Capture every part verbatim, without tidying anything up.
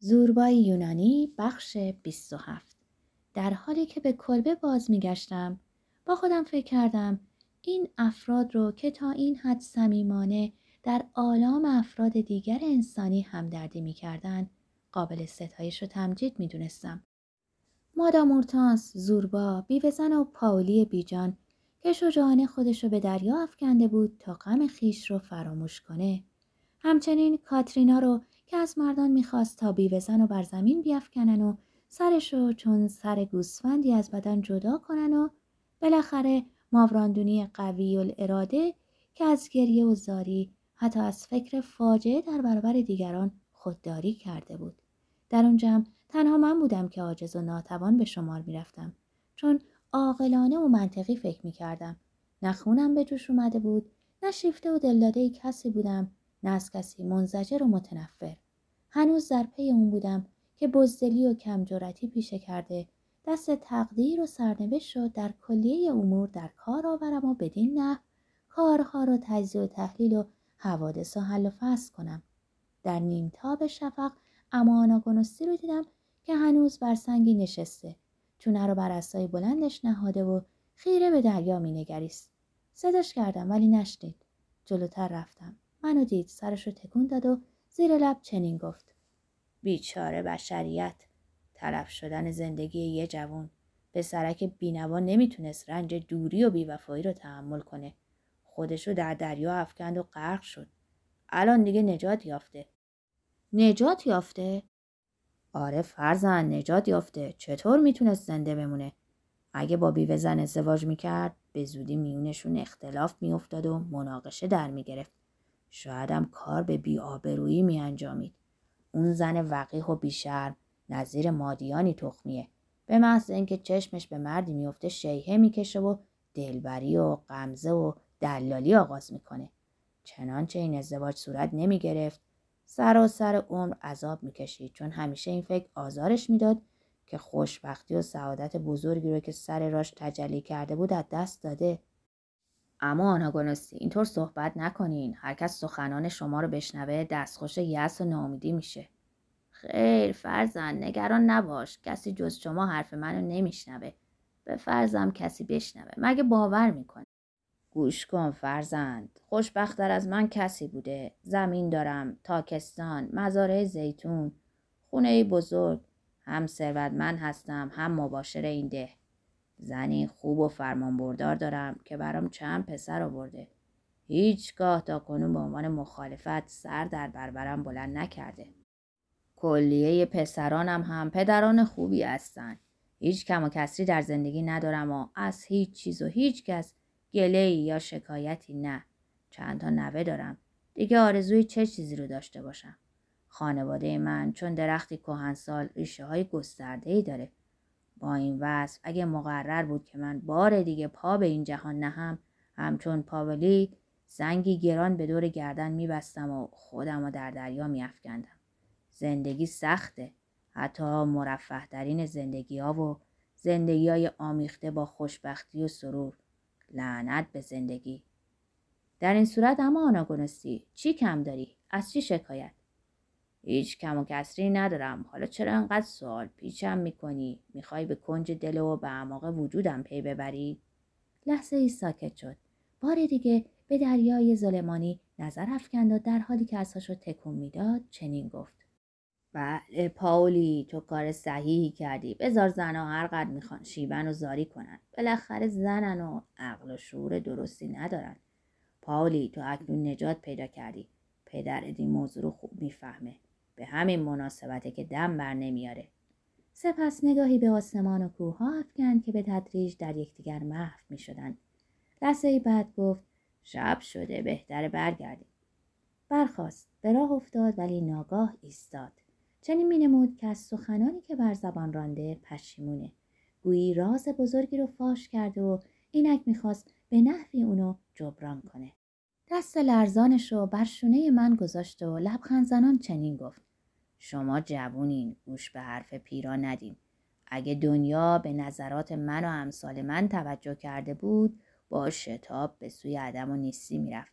زوربای یونانی بخش بیست و هفت. در حالی که به کلبه باز می گشتم با خودم فکر کردم این افراد رو که تا این حد صمیمانه در آلام افراد دیگر انسانی همدردی می کردن قابل ستایش و تمجید می دونستم. مادام اورتانس، زوربا، بیوه‌زن و پاولی بیجان که شجاعانه خودش رو به دریا افکنده بود تا غم خیش رو فراموش کنه. همچنین کاترینا رو که از مردان میخواست تا بیوه‌زن رو بر زمین بیفکنن و سرش رو چون سر گوسفندی از بدن جدا کنن و بالاخره ماوراندونی قوی الاراده که از گریه و زاری حتی از فکر فاجعه در برابر دیگران خودداری کرده بود. در اون جمع تنها من بودم که عاجز و ناتوان به شمار میرفتم، چون عاقلانه و منطقی فکر میکردم. نه خونم به جوش اومده بود، نه شیفته و دلداده کسی بودم، نه از کسی منزجر و متنفر. هنوز در پی اون بودم که بزدلی و کم جرأتی پیشه کرده دست تقدیر و سرنوشت رو در کلیه امور در کار آورم و بدین نحو کارها رو تجزیه و تحلیل و حوادث و حل و فصل کنم. در نیمتاب شفق اما آناگونوسی رو دیدم که هنوز بر سنگی نشسته، چونه رو بر عصای بلندش نهاده و خیره به دریا می نگریست. صداش کردم ولی نشنید. جلوتر رفتم. منو دید، سرش رو تکون داد و زیر لب چنین گفت: بیچاره بشریت، تلف شدن زندگی یه جوان. پسرک بینوا نمیتونست رنج دوری و بیوفایی رو تحمل کنه. خودشو در دریا افکند و غرق شد. الان دیگه نجات یافته. نجات یافته؟ آره فرزند، نجات یافته. چطور میتونست زنده بمونه؟ اگه با بیوه‌زن ازدواج میکرد به زودی میونشون اختلاف میافتاد و مناقشه در میگرفت. شاید هم کار به بی‌آبرویی میانجامید. اون زن وقیح و بیشرم نظیر مادیانی تخمیه. به محض اینکه چشمش به مردی میفته شیهه میکشه و دلبری و غمزه و دلالی آغاز میکنه. چنانچه این ازدواج صورت نمیگرفت سراسر عمر عذاب میکشید، چون همیشه این فکر آزارش میداد که خوشبختی و سعادت بزرگی رو که سر راش تجلی کرده بود از دست داده. اما آناگونوسی، اینطور صحبت نکنین. هر کس سخنان شما رو بشنوه دستخوش یأس و ناامیدی میشه. خیر فرزند، نگران نباش. کسی جز شما حرف منو نمیشنوه. به فرضم کسی بشنوه، مگه باور میکنه؟ گوش کن فرزند، خوشبخت‌تر از من کسی بوده؟ زمین دارم، تاکستان، مزارع زیتون، خونه بزرگ. هم ثروتمند هستم، هم مباشر این ده. زنی خوب و فرمانبردار دارم که برام چند پسر آورده. هیچگاه تا کنون به عنوان مخالفت سر در برابرم بلند نکرده. کلیه پسرانم هم پدران خوبی هستن. هیچ کم و کسری در زندگی ندارم و از هیچ چیز و هیچ کس گله‌ای یا شکایتی نه. چند تا نوه دارم. دیگه آرزوی چه چیزی رو داشته باشم؟ خانواده من چون درختی کهنسال ریشه‌های گسترده‌ای داره. با این وصف اگه مقرر بود که من بار دیگه پا به این جهان نهم، همچون پاولی زنگی گران به دور گردن میبستم و خودم رو در دریا میافکندم. زندگی سخته، حتی مرفه ترین زندگی ها و زندگی های آمیخته با خوشبختی و سرور. لعنت به زندگی. در این صورت اما آناگونوسی، چی کم داری؟ از چی شکایت؟ هیچ کم و کسری ندارم. حالا چرا انقدر سوال پیچم میکنی؟ میخوای به کنج دل و به اعماق وجودم پی ببری؟ لحظه ای ساکت شد. بار دیگه به دریای ظلمانی نظر افکند و در حالی که عصاشو تکون میداد چنین گفت: بله پاولی، تو کار صحیحی کردی. بذار زنها هر قدر میخوان شیون و زاری کنن. بالاخره زنن و عقل و شعور درستی ندارن. پاولی، تو اکنون نجات پیدا کردی. پدرت این موضوع رو خوب میفهمه. به همین مناسبته که دم بر نمیاره. سپس نگاهی به آسمان و کوه ها افکند که به تدریج در یکدیگر محو می شدن. لحظه‌ای بعد گفت: شب شده، بهتره برگردیم. برخاست، به راه افتاد ولی ناگاه ایستاد. چنین می نمود که از سخنانی که بر زبان رانده پشیمونه. گویی راز بزرگی رو فاش کرده و اینک می خواست به نحوی اونو جبران کنه. دست لرزانش رو بر شونه من گذاشت و لبخند زنان چنین گفت: شما جوونین، گوش به حرف پیران ندین. اگه دنیا به نظرات من و امثال من توجه کرده بود با شتاب به سوی عدم و نیستی میرفت.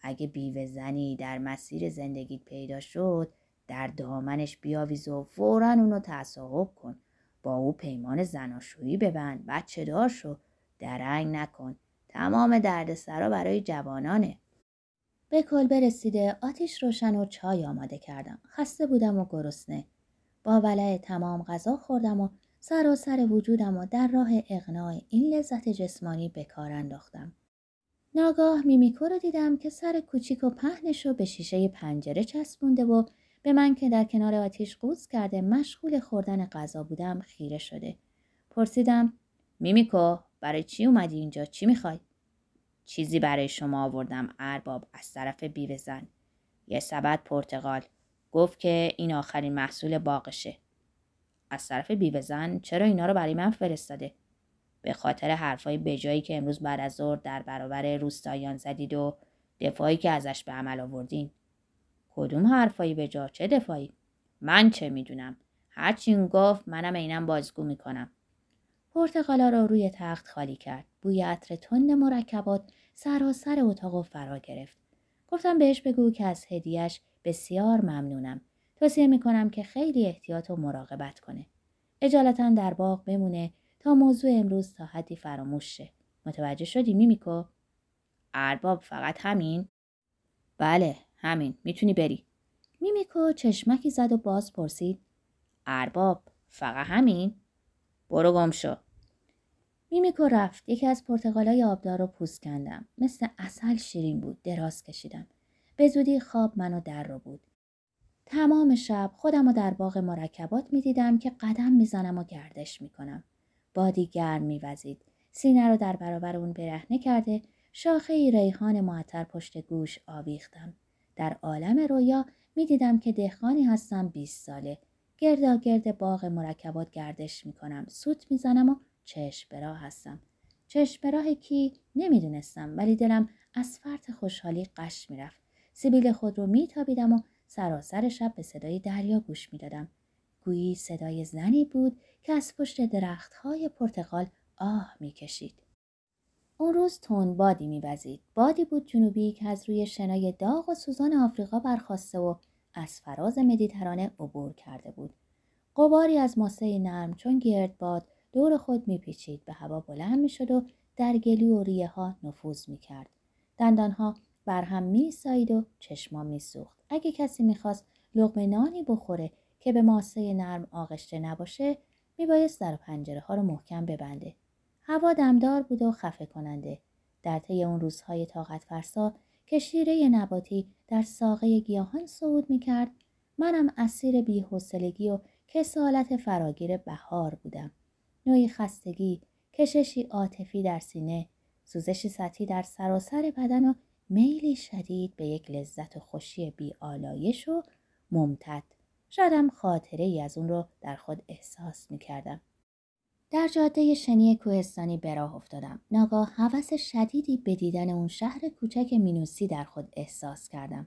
اگه بیوه‌زنی در مسیر زندگیت پیدا شد در دامنش بیاویز و فوراً اونو تصاحب کن. با او پیمان زناشویی ببند، بچه دار شو، درنگ نکن. تمام دردسرا برای جوانانه. به کلبه رسیده، آتیش روشن و چای آماده کردم. خسته بودم و گرسنه. با ولع تمام غذا خوردم و سراسر وجودم و در راه اقناع این لذت جسمانی به کار انداختم. ناگاه میمیکو رو دیدم که سر کوچیک و پهنش رو به شیشه پنجره چسبونده و به من که در کنار آتیش قوز کرده مشغول خوردن غذا بودم خیره شده. پرسیدم: میمیکو، برای چی اومدی اینجا؟ چی میخوای؟ چیزی برای شما آوردم ارباب، از طرف بیوه زن. یه سبد پرتقال. گفت که این آخرین محصول باغشه. از طرف بیوه زن چرا اینا رو برای من فرستاده؟ به خاطر حرفای بجایی که امروز بعد از ظهر در برابر روستاییان زدید و دفاعی که ازش به عمل آوردین. کدوم حرفایی بجا؟ چه دفاعی؟ من چه میدونم؟ هرچی اون گفت منم اینم بازگو میکنم. پرتقالا رو روی تخت خالی کرد. بوی عطر تند مرکبات سراسر اتاقو فرا گرفت. گفتم بهش بگو که از هدیه‌اش بسیار ممنونم. توصیه میکنم که خیلی احتیاط و مراقبت کنه. اجالتا در باغ بمونه تا موضوع امروز تا حدی فراموش شه. متوجه شدی میمیکو؟ ارباب، فقط همین؟ بله، همین. میتونی بری. میمیکو چشمکی زد و باز پرسید: ارباب، فقط همین؟ برو گم شو. میمیکو رفت. یکی از پرتقالای آبدار رو پوست کندم. مثل عسل شیرین بود. دراز کشیدم. به زودی خواب منو در رو بود. تمام شب خودم رو در باغ مرکبات می دیدم که قدم می زنم و گردش می کنم. بادی گرم می وزید. سینه رو در برابر اون برهنه کرده شاخه ای ریحان معطر پشت گوش آویختم. در عالم رویا می دیدم که دهقانی هستم بیست ساله. گردا گرد باغ مرکبات گردش می کنم. سوت می زنم و چشم به راه هستم. چشم به راه کی نمی دونستم، ولی دلم از فرط خوشحالی غش می رفت. سبیل خود رو می تابیدم و سراسر شب به صدای دریا گوش می دادم. گویی صدای زنی بود که از پشت درختهای پرتقال آه می کشید. اون روز تند بادی می وزید. بادی بود جنوبی که از روی شنای داغ و سوزان آفریقا برخاسته و از فراز مدیترانه عبور کرده بود. غباری از ماسه نرم چون گردباد دور خود می پیچید، به هوا بلند می شد و در گلو و ریه ها نفوذ می کرد. دندان ها برهم می سایید و چشمان می سوخت. اگه کسی می خواست لقمه نانی بخوره که به ماسه نرم آغشته نباشه، می بایست در پنجره ها رو محکم ببنده. هوا دمدار بود و خفه کننده. در طی اون روزهای طاقت فرسا که شیره نباتی در ساقه گیاهان صعود می کرد، منم اسیر بی‌حوصلگی و کسالت فراگیر بهار بودم. نوعی خستگی، کششی عاطفی در سینه، سوزشی سطحی در سراسر بدن و میلی شدید به یک لذت و خوشی بی‌آلایش و ممتد. شدم خاطره ای از اون رو در خود احساس می کردم. در جاده شنی کوهستانی به راه افتادم. ناگاه هوس شدیدی به دیدن اون شهر کوچک مینوسی در خود احساس کردم.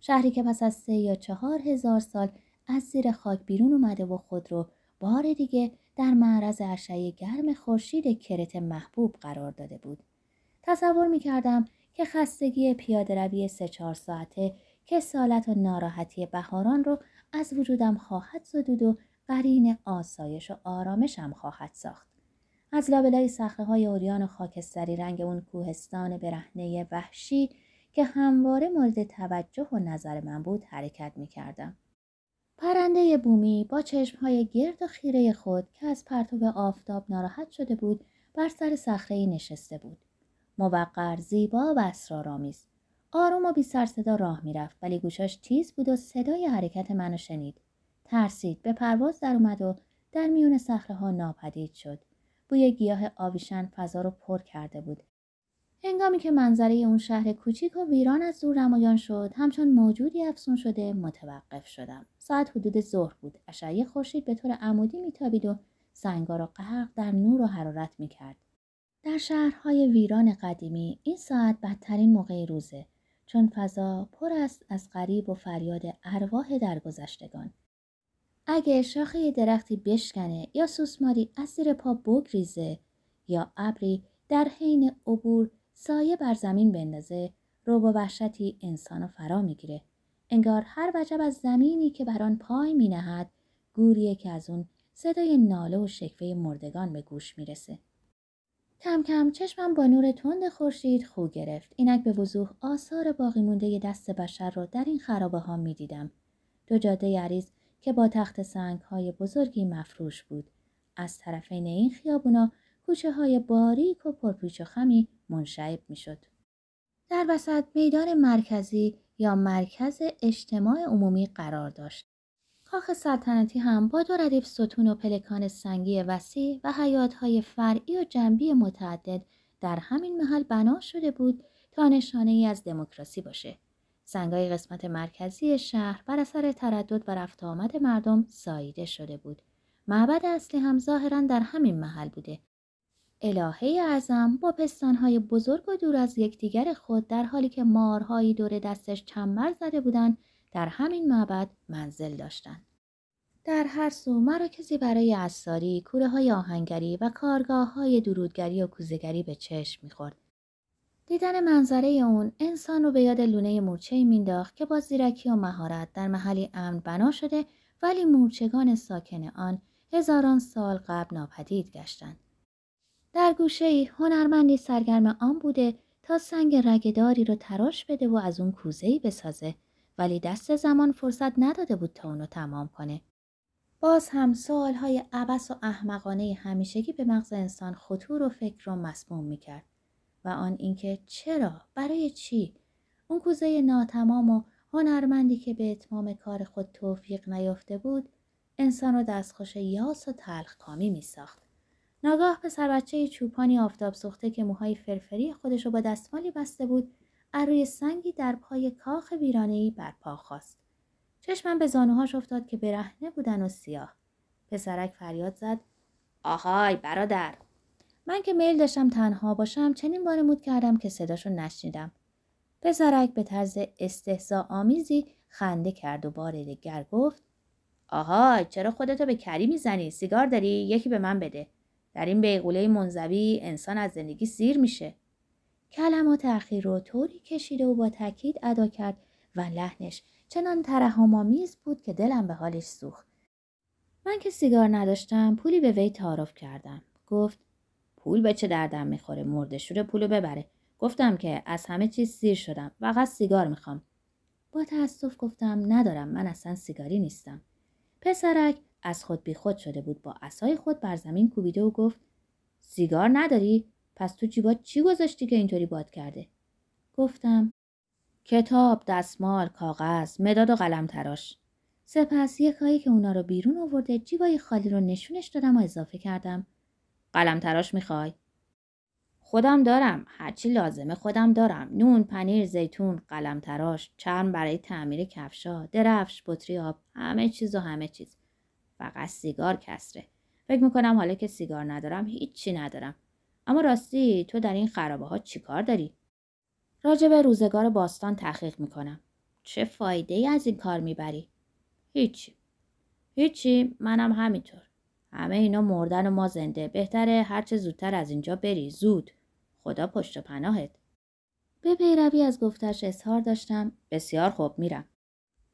شهری که پس از سه یا چهار هزار سال از زیر خاک بیرون اومده و خود رو بار دیگه در معرض عشق گرم خورشید کرت محبوب قرار داده بود. تصور می کردم که خستگی پیاده روی سه چهار ساعته که کسالت و ناراحتی بهاران رو از وجودم خواهد زدود و قرین آسایش و آرامشم خواهد ساخت. از لابلای صخره‌های عریان و خاکستری رنگ اون کوهستان برهنه وحشی که همواره مورد توجه و نظر من بود حرکت می‌کردم. پرنده بومی با چشم‌های گرد و خیره خود که از پرتو آفتاب ناراحت شده بود، بر سر صخره‌ای نشسته بود. موقر، زیبا و اسرارآمیز. آروم و بی سر صدا راه می‌رفت، ولی گوشش تیز بود و صدای حرکت منو شنید. ترسید، به پرواز در اومد و در میون صخره‌ها ناپدید شد. بوی گیاه آویشن فضا رو پر کرده بود. هنگامی که منظره اون شهر کوچیک و ویران از دور نمایان شد، همچون موجودی افسون شده متوقف شدم. ساعت حدود ظهر بود. اشعه خورشید به طور عمودی میتابید و سنگا رو غرق در نور و حرارت میکرد. در شهرهای ویران قدیمی این ساعت بدترین موقع روزه، چون فضا پر است از غریب و فریاد ارواح درگذشتگان. اگه شاخه درختی بشکنه یا سوسماری از زیر پا بگریزه یا ابری در حین عبور سایه بر زمین بندازه، رعب و وحشتی انسانو فرا میگیره. انگار هر وجب از زمینی که بر آن پای می نهد گوریه که از اون صدای ناله و شکوه مردگان به گوش می رسه. کم کم چشمم با نور تند خورشید خو گرفت. اینک به وضوح آثار باقی مونده دست بشر رو در این خرابه ها می دیدم. دو جاده عریض که با تخت سنگ های بزرگی مفروش بود. از طرفین این خیابونا کوچه های باریک و پرپیچ و خمی منشعب می شد. در وسط میدان مرکزی یا مرکز اجتماع عمومی قرار داشت. کاخ سلطنتی هم با دو ردیف ستون و پلکان سنگی وسیع و حیاط‌های فرعی و جنبی متعدد در همین محل بنا شده بود تا نشانه‌ای از دموکراسی باشه. سنگ‌های قسمت مرکزی شهر بر اثر تردد و رفت آمد مردم ساییده شده بود. معبد اصلی هم ظاهراً در همین محل بوده. الهه اعظم با پستان‌های بزرگ و دور از یکدیگر خود در حالی که مارهایی دور دستش چنبر زده بودند، در همین معبد منزل داشتند. در هر سو مراکزی برای عصاری، کوره‌های آهنگری و کارگاه‌های درودگری و کوزه‌گری به چشم می‌خورد. دیدن منظره اون انسان رو به یاد لونه مورچه‌ای مینداخت که با زیرکی و مهارت در محلی امن بنا شده، ولی مورچگان ساکن آن هزاران سال قبل ناپدید گشتند. در گوشه‌ای هنرمندی سرگرم آن بوده تا سنگ رگداری رو تراش بده و از اون کوزه‌ای بسازه، ولی دست زمان فرصت نداده بود تا اونو تمام کنه. باز هم سوالهای عبث و احمقانه همیشگی به مغز انسان خطور و فکر رو مسموم میکرد. و آن اینکه چرا؟ برای چی؟ اون کوزه ناتمام و هنرمندی که به اتمام کار خود توفیق نیافته بود، انسان رو دستخوش یاس و تلخکامی میساخت. ناگاه پسر بچه چوپانی آفتاب سوخته که موهای فرفری خودش رو با دستمالی بسته بود، از روی سنگی در پای کاخ ویرانه‌ای برپا خاست. چشمم به زانوهاش افتاد که برهنه بودن و سیاه. پسرک فریاد زد: آهای برادر! من که میل داشتم تنها باشم چنین وانمود کردم که صداشو نشنیدم. پسرک به طرز استهزا آمیزی خنده کرد و بار دیگر گفت: آهای چرا خودتو به کری میزنی؟ سیگار داری؟ یکی به من بده. در این بیغوله منزوی انسان از زندگی سیر میشه. کلمات اخیر رو طوری کشیده و با تاکید ادا کرد و لحنش چنان ترحم‌آمیز بود که دلم به حالش سوخت. من که سیگار نداشتم پولی به وی تعارف کردم. گفت: پول به چه دردم میخوره، مرده‌شور پولو ببره. گفتم که از همه چیز سیر شدم، فقط سیگار میخوام. با تأسف گفتم ندارم، من اصلا سیگاری نیستم. پسرک از خود بیخود شده بود، با عصای خود بر زمین کوبیده و گفت: سیگار نداری؟ پس تو جیبات چی گذاشتی که اینطوری باد کرده؟ گفتم: کتاب، دستمال، کاغذ، مداد و قلم تراش. سپس یکایی که اونا رو بیرون آورده جیبای خالی رو نشونش دادم و اضافه کردم: قلم تراش میخوای؟ خودم دارم، هرچی لازمه خودم دارم. نون، پنیر، زیتون، قلم تراش، چرم برای تعمیر کفشا، درفش، بطری آب، همه چیز و همه چیز. فقط سیگار کسره. فکر میکنم حالا که سیگار ندارم هیچی ندارم. اما راستی تو در این خرابه ها چی کار داری؟ راجع به روزگار باستان تحقیق میکنم. چه فایده ای از این کار میبری؟ هیچی. هیچی، منم همینطور. همه اینا مردن و ما زنده. بهتره هرچه زودتر از اینجا بری، زود. خدا پشت و پناهت. به پیروی از گفتش اظهار داشتم: بسیار خوب، میرم.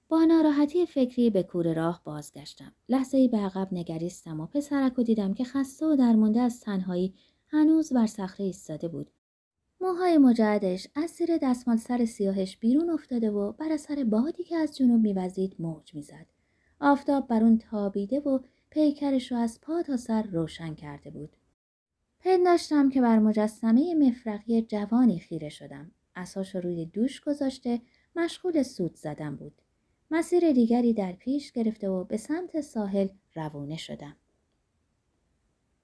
با ناراحتی فکری به کوره راه بازگشتم. لحظه‌ای به عقب نگریستم و پسرک رو دیدم که خسته و درمانده از تنهایی هنوز بر صخره ایستاده بود. موهای مجعدش از زیر دستمال سر سیاهش بیرون افتاده و بر اثر بادی که از جنوب میوزید موج میزد. آفتاب بر اون تابیده و پیکرش رو از پا تا سر روشن کرده بود. پنداشتم که بر مجسمه مفرقی جوانی خیره شدم. عصاش رو روی دوش گذاشته مشغول سوت زدن بود. مسیر دیگری در پیش گرفته و به سمت ساحل روانه شدم.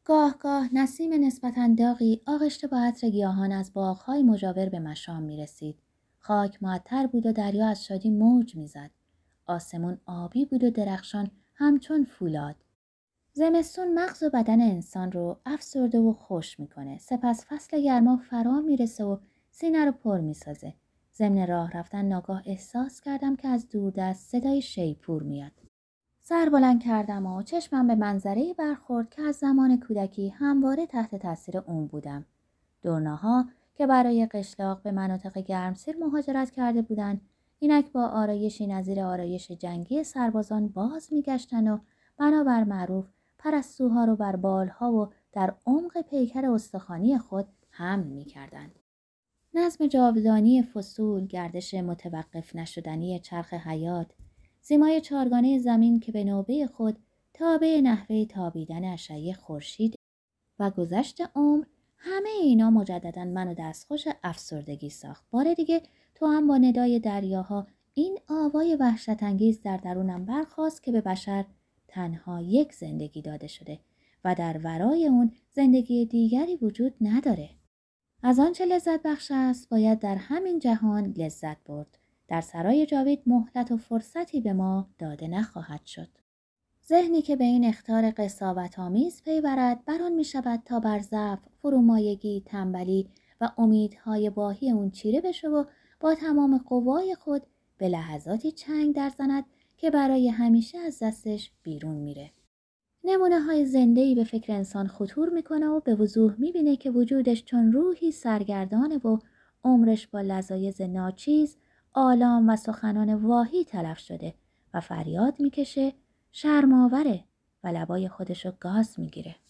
گاه گاه نسیم نسبتاً داغی آغشته با عطر گیاهان از باغ‌های مجاور به مشام می‌رسید. خاک معطر بود و دریا از شادی موج می‌زد. آسمون آبی بود و درخشان همچون فولاد. زمستون مغز و بدن انسان رو افسرده و خوش می‌کنه. سپس فصل گرما فرا می‌رسه و سینه رو پر می‌سازه. ضمن راه رفتن ناگاه احساس کردم که از دوردست صدای شیپور میاد. سر بلند کردم و چشمم به منظره‌ای برخورد که از زمان کودکی همواره تحت تاثیر اون بودم. دورناها که برای قشلاق به مناطق گرمسیر مهاجرت کرده بودند، اینک با آرایشی نظیر آرایش جنگی سربازان باز میگشتن و بنابر معروف پرستوها رو بر بالها و در عمق پیکر استخوانی خود حمل میکردند. نظم جاودانی فصول، گردش متوقف نشدنی چرخ حیات، زیمای چارگانه زمین که به نوبه خود تابع نحوه تابیدن اشعه خورشید و گذشت عمر، همه اینا مجددا منو دستخوش افسردگی ساخت. بار دیگه تو هم با ندای دریاها این آوای وحشت‌انگیز در درونم برخاست که به بشر تنها یک زندگی داده شده و در ورای اون زندگی دیگری وجود نداره. از آنچه لذت بخش است باید در همین جهان لذت برد. در سرای جاوید مهلت و فرصتی به ما داده نخواهد شد. ذهنی که به این اخطار قساوت‌آمیز پی برد، بران می شود تا بر ضعف، فرومایگی، تنبلی و امیدهای واهی اون چیره بشه و با تمام قوای خود به لحظاتی چنگ در زند که برای همیشه از دستش بیرون میره. نمونه های زندهی به فکر انسان خطور میکنه و به وضوح میبینه که وجودش چون روحی سرگردانه و عمرش با لذایز ناچیز، آلام و سخنان واهی تلف شده و فریاد میکشه شرماوره و لبای خودشو گاز میگیره.